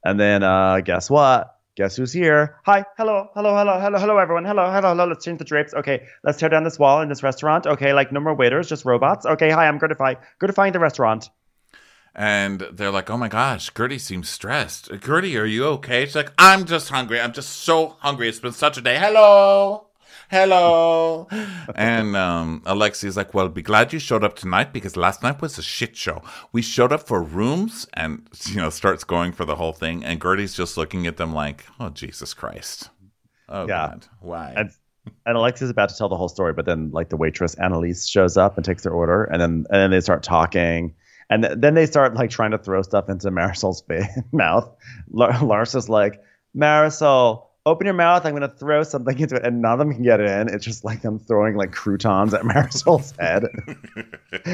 And then uh, guess what? Guess who's here? Hi, hello, hello, hello, hello, hello, everyone. Hello, hello, hello. Let's change the drapes. Okay, let's tear down this wall in this restaurant. Okay, like no more waiters, just robots. Okay, hi, I'm Guerdy. Guerdy the restaurant. And they're like, oh my gosh, Guerdy seems stressed. Guerdy, are you okay? She's like, I'm just hungry. I'm just so hungry. It's been such a day. Hello. Hello. And um, Alexia's like, well, be glad you showed up tonight because last night was a shit show. We showed up for rooms and, you know, starts going for the whole thing. And Guerdy's just looking at them like, oh, Jesus Christ. Oh, yeah. God. Why? And, and Alexia's about to tell the whole story. But then, like, the waitress, Annalise, shows up and takes their order. And then and then they start talking. And th- then they start, like, trying to throw stuff into Marisol's fa- mouth. L- Larsa's like, Marisol, open your mouth, I'm going to throw something into it, and none of them can get it in. It's just like them throwing like croutons at Marisol's head.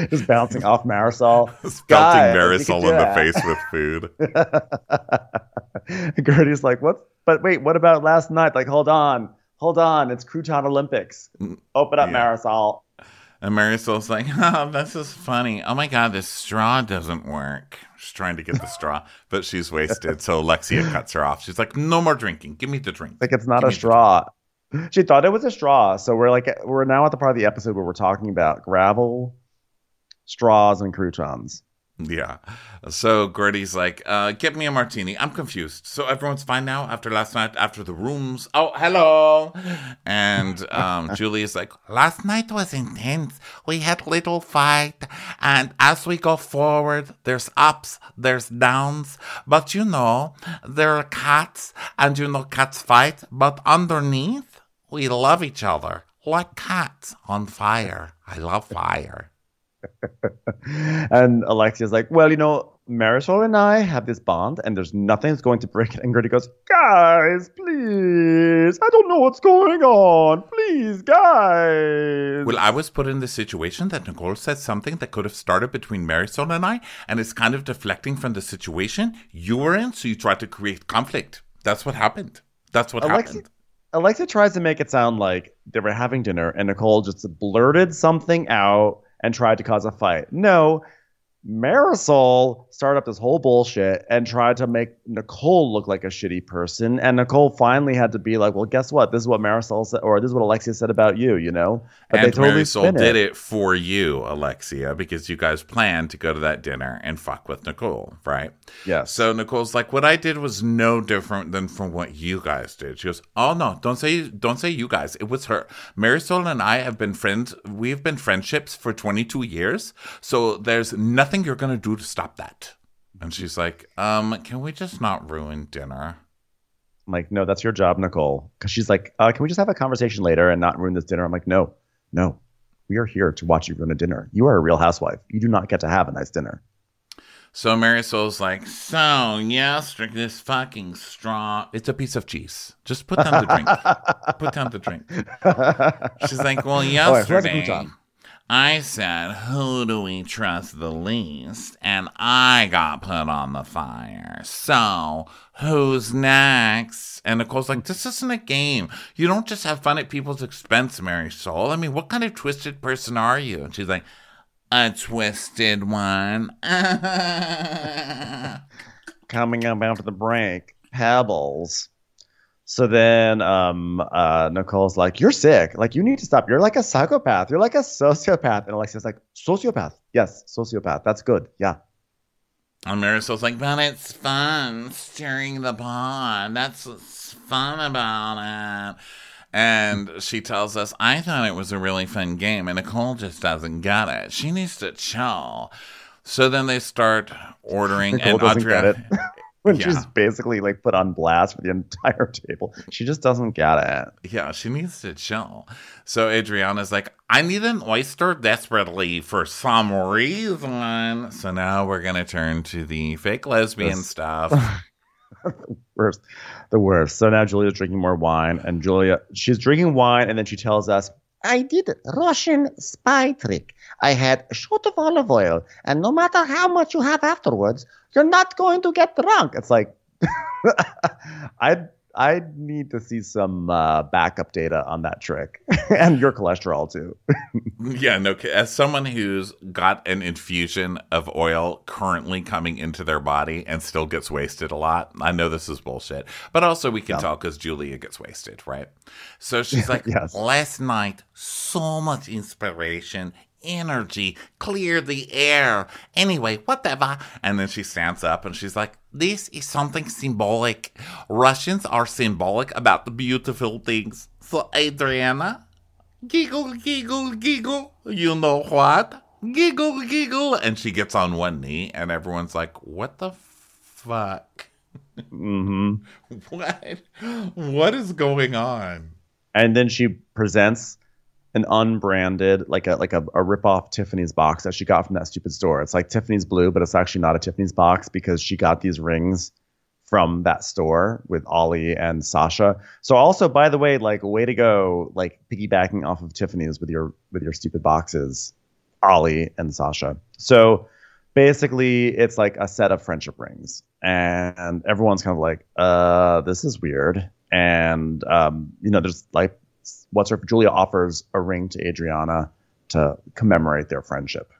Just bouncing off Marisol. Spelting Marisol in that. The face with food. Guerdy's like, what? But wait, what about last night? Like, hold on. Hold on. It's Crouton Olympics. Open up, yeah. Marisol. And Marisol's like, oh, this is funny. Oh, my God, this straw doesn't work. She's trying to get the straw, but she's wasted. So Alexia cuts her off. She's like, no more drinking. Give me the drink. Like, it's not Give a straw. She thought it was a straw. So we're like, we're now at the part of the episode where we're talking about gravel, straws, and croutons. Yeah. So Guerdy's like, uh, get me a martini. I'm confused. So everyone's fine now after last night, after the rooms. Oh, hello. And um, Julia's like, last night was intense. We had little fight. And as we go forward, there's ups, there's downs. But, you know, there are cats. And, you know, cats fight. But underneath, we love each other like cats on fire. I love fire. And Alexia's like, well, you know, Marisol and I have this bond, and there's nothing that's going to break it. And Guerdy goes, guys, please, I don't know what's going on. Please, guys. Well, I was put in the situation that Nicole said something that could have started between Marisol and I, and it's kind of deflecting from the situation you were in, so you tried to create conflict. That's what happened. That's what Alexi- happened. Alexia tries to make it sound like they were having dinner, and Nicole just blurted something out and tried to cause a fight. No, Marisol started up this whole bullshit and tried to make Nicole look like a shitty person. And Nicole finally had to be like, well, guess what? This is what Marisol said, or this is what Alexia said about you, you know? But and they totally Marisol did it. it for you, Alexia, because you guys planned to go to that dinner and fuck with Nicole, right? Yeah. So Nicole's like, what I did was no different than from what you guys did. She goes, oh, no, don't say, don't say you guys. It was her. Marisol and I have been friends. We've been friendships for twenty-two years. So there's nothing you're going to do to stop that. And she's like, um, can we just not ruin dinner? I'm like, no, that's your job, Nicole. Because she's like, uh, can we just have a conversation later and not ruin this dinner? I'm like, no, no. We are here to watch you ruin a dinner. You are a real housewife. You do not get to have a nice dinner. So Marisol's like, so, yeah, this fucking straw. It's a piece of cheese. Just put down the drink. Put down the drink. She's like, well, yesterday... Oh, I said, who do we trust the least? And I got put on the fire. So, who's next? And Nicole's like, this isn't a game. You don't just have fun at people's expense, Marisol. I mean, what kind of twisted person are you? And she's like, a twisted one. Coming up after the break, Pebbles. So then um, uh, Nicole's like, you're sick. Like, you need to stop. You're like a psychopath. You're like a sociopath. And Alexia's like, sociopath. Yes, sociopath. That's good. Yeah. And Marisol's like, but it's fun stirring the pot. That's what's fun about it. And she tells us, I thought it was a really fun game. And Nicole just doesn't get it. She needs to chill. So then they start ordering. Nicole and doesn't Adriana- get it. When yeah. she's basically like put on blast for the entire table. She just doesn't get it. Yeah, she needs to chill. So Adriana's like, I need an oyster desperately for some reason. So now we're going to turn to the fake lesbian this. stuff. The worst. The worst. So now Julia's drinking more wine. And Julia, she's drinking wine. And then she tells us, I did Russian spy trick. I had a shot of olive oil. And no matter how much you have afterwards, you're not going to get drunk. It's like, I I need to see some uh, backup data on that trick. And your cholesterol, too. Yeah, no, as someone who's got an infusion of oil currently coming into their body and still gets wasted a lot, I know this is bullshit. But also we can yeah. tell because Julia gets wasted, right? So she's like, yes. Last night, so much inspiration, energy, clear the air. Anyway, whatever. And then she stands up and she's like, this is something symbolic. Russians are symbolic about the beautiful things. So Adriana, giggle, giggle, giggle. You know what? Giggle, giggle. And she gets on one knee and everyone's like, what the fuck? Mm-hmm. What? What is going on? And then she presents an unbranded, like a like a, a rip-off Tiffany's box that she got from that stupid store. It's like Tiffany's blue, but it's actually not a Tiffany's box because she got these rings from that store with Ollie and Sasha. So also, by the way, like, way to go, like, piggybacking off of Tiffany's with your with your stupid boxes, Ollie and Sasha. So basically, it's like a set of friendship rings. And everyone's kind of like, uh, this is weird. And, um, you know, there's like, What's her? Julia offers a ring to Adriana to commemorate their friendship.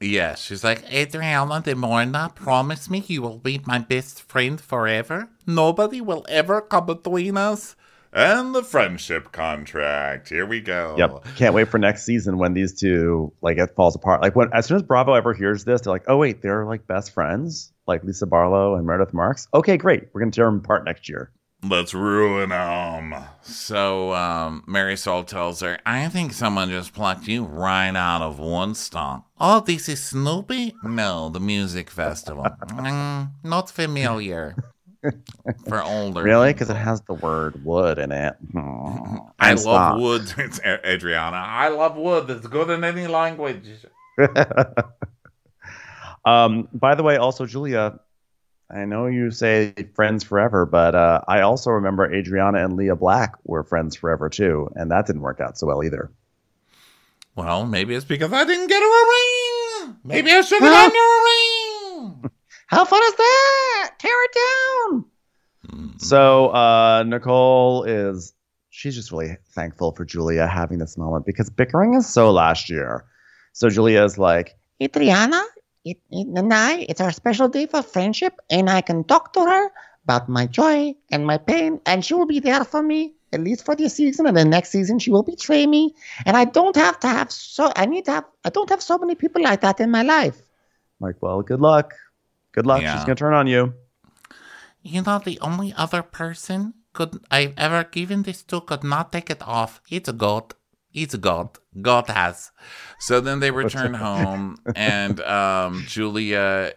Yeah, she's like, Adriana de Morna, promise me you will be my best friend forever. Nobody will ever come between us. and the friendship contract. Here we go. Yep. Can't wait for next season when these two, like, it falls apart. Like, when, as soon as Bravo ever hears this, they're like, oh, wait, they're, like, best friends? Like, Lisa Barlow and Meredith Marks? Okay, great. We're going to tear them apart next year. Let's ruin them. So, um, Marisol tells her, I think someone just plucked you right out of Woodstock. Oh, this is Snoopy? No, the music festival. mm, not familiar. For older. Really? Because it has the word wood in it. Oh, I love stopped. Wood. It's Adriana. I love wood. It's good in any language. um. By the way, also, Julia, I know you say friends forever, but uh, I also remember Adriana and Leah Black were friends forever, too. And that didn't work out so well either. Well, maybe it's because I didn't get her a ring. Maybe I should have gotten her a ring. How fun is that? Tear it down. Mm-hmm. So uh, Nicole is, she's just really thankful for Julia having this moment because bickering is so last year. So Julia is like, Adriana, It, it, and I, it's our special day for friendship, and I can talk to her about my joy and my pain, and she will be there for me, at least for this season, and the next season she will betray me, and I don't have to have so, I need to have, I don't have so many people like that in my life. I'm like, well, good luck. Good luck. Yeah. She's going to turn on you. You know, the only other person could I've ever given this to could not take it off. It's a goat. It's God. God has. So then they return home, and um, Julia,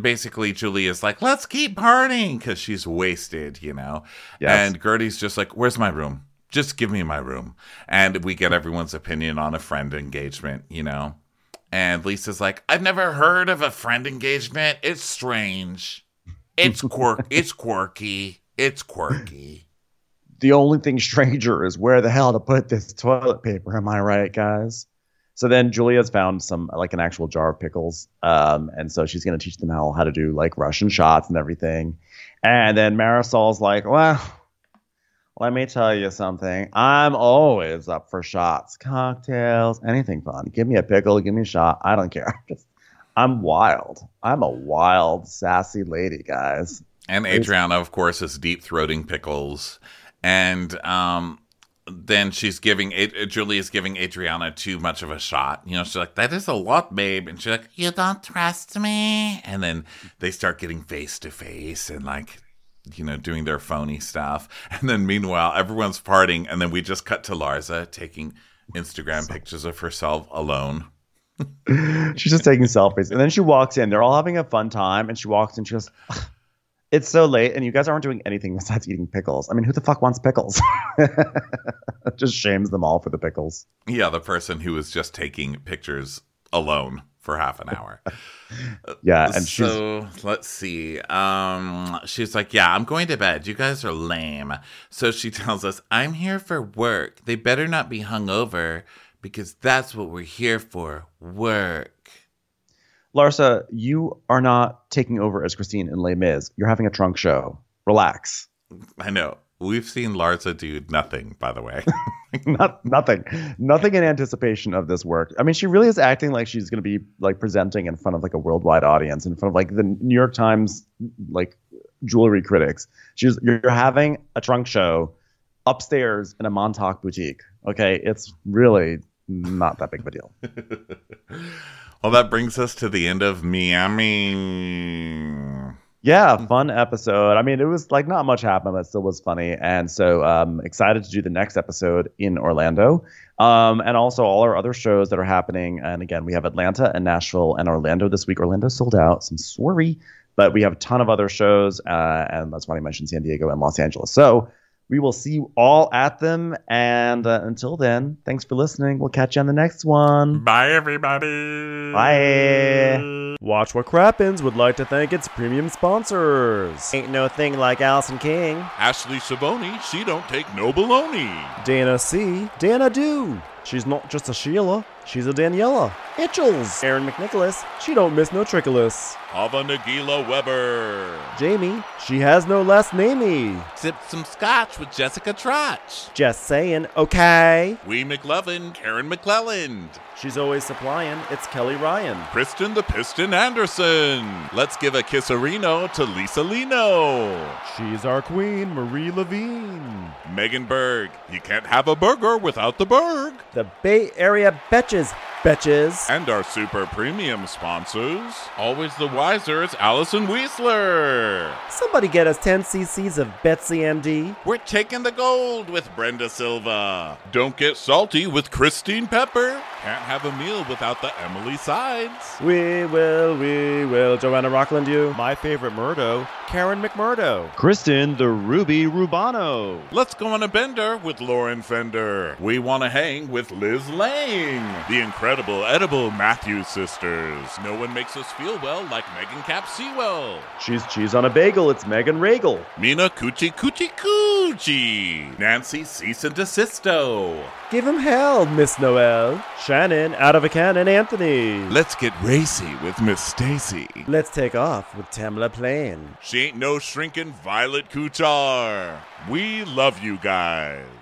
basically, Julia's like, let's keep partying, because she's wasted, you know? Yes. And Guerdy's just like, where's my room? Just give me my room. And we get everyone's opinion on a friend engagement, you know? And Lisa's like, I've never heard of a friend engagement. It's strange. It's quirk. It's quirky. It's quirky. The only thing stranger is where the hell to put this toilet paper. Am I right, guys? So then Julia's found some, like, an actual jar of pickles. Um, and so she's going to teach them how, how to do, like, Russian shots and everything. And then Marisol's like, well, let me tell you something. I'm always up for shots, cocktails, anything fun. Give me a pickle. Give me a shot. I don't care. Just, I'm wild. I'm a wild, sassy lady, guys. And Adriana, of course, is deep-throating pickles. And um, then she's giving, uh, Julia's giving Adriana too much of a shot. You know, she's like, that is a lot, babe. And she's like, you don't trust me. And then they start getting face to face and, like, you know, doing their phony stuff. And then meanwhile, everyone's partying. And then we just cut to Larsa taking Instagram pictures of herself alone. She's just taking selfies. And then she walks in. They're all having a fun time. And she walks in. She goes, ugh. It's so late, and you guys aren't doing anything besides eating pickles. I mean, who the fuck wants pickles? Just shames them all for the pickles. Yeah, the person who is just taking pictures alone for half an hour. Yeah, and so she's... let's see. Um, she's like, yeah, I'm going to bed. You guys are lame. So she tells us, I'm here for work. They better not be hungover because that's what we're here for, work. Larsa, you are not taking over as Christine in Les Mis. You're having a trunk show. Relax. I know. We've seen Larsa do nothing, by the way. not Nothing. Nothing in anticipation of this work. I mean, she really is acting like she's going to be, like, presenting in front of, like, a worldwide audience, in front of, like, the New York Times, like, jewelry critics. She's You're having a trunk show upstairs in a Montauk boutique. Okay? It's really not that big of a deal. Well, that brings us to the end of Miami. Yeah, fun episode. I mean, it was, like, not much happened, but it still was funny. And so um, excited to do the next episode in Orlando. Um, and also all our other shows that are happening. And again, we have Atlanta and Nashville and Orlando this week. Orlando sold out. So I'm sorry. But we have a ton of other shows. Uh, and that's why I mentioned San Diego and Los Angeles. So we will see you all at them. And uh, until then, thanks for listening. We'll catch you on the next one. Bye, everybody. Bye. Watch What Crappens would like to thank its premium sponsors. Ain't No Thing Like Allison King. Ashley Savoni, She Don't Take No Baloney. Dana C. Dana Do. She's Not Just a Sheila. She's a Daniela. Itchels. Aaron McNicholas. She don't miss no trickolas. Ava Nagila Weber. Jamie. She has no last namey. Sipped some scotch with Jessica Trotch. Just saying, okay. Wee McLevin. Karen McClelland. She's always supplying. It's Kelly Ryan. Kristen the Piston Anderson. Let's give a kisserino to Lisa Lino. She's our queen, Marie Levine. Megan Berg. You can't have a burger without the Berg. The Bay Area Betches. Betches. And our super premium sponsors. Always the wiser is Allison Weisler. Somebody get us ten cc's of Betsy M D. We're taking the gold with Brenda Silva. Don't get salty with Christine Pepper. Can't have a meal without the Emily Sides. We will, we will. Joanna Rockland, you. My favorite Murdo, Karen McMurdo. Kristen, the Ruby Rubano. Let's go on a bender with Lauren Fender. We want to hang with Liz Lang. The incredible edible Matthews sisters. No one makes us feel well like Megan Cap Sewell. She's cheese on a bagel. It's Megan Regal. Mina Coochie Coochie Coochie. Nancy Cease and Desisto. Give him hell, Miss Noel. Shannon, out of a cannon, Anthony. Let's get racy with Miss Stacy. Let's take off with Tamla Plain. She ain't no shrinking Violet Kuchar. We love you guys.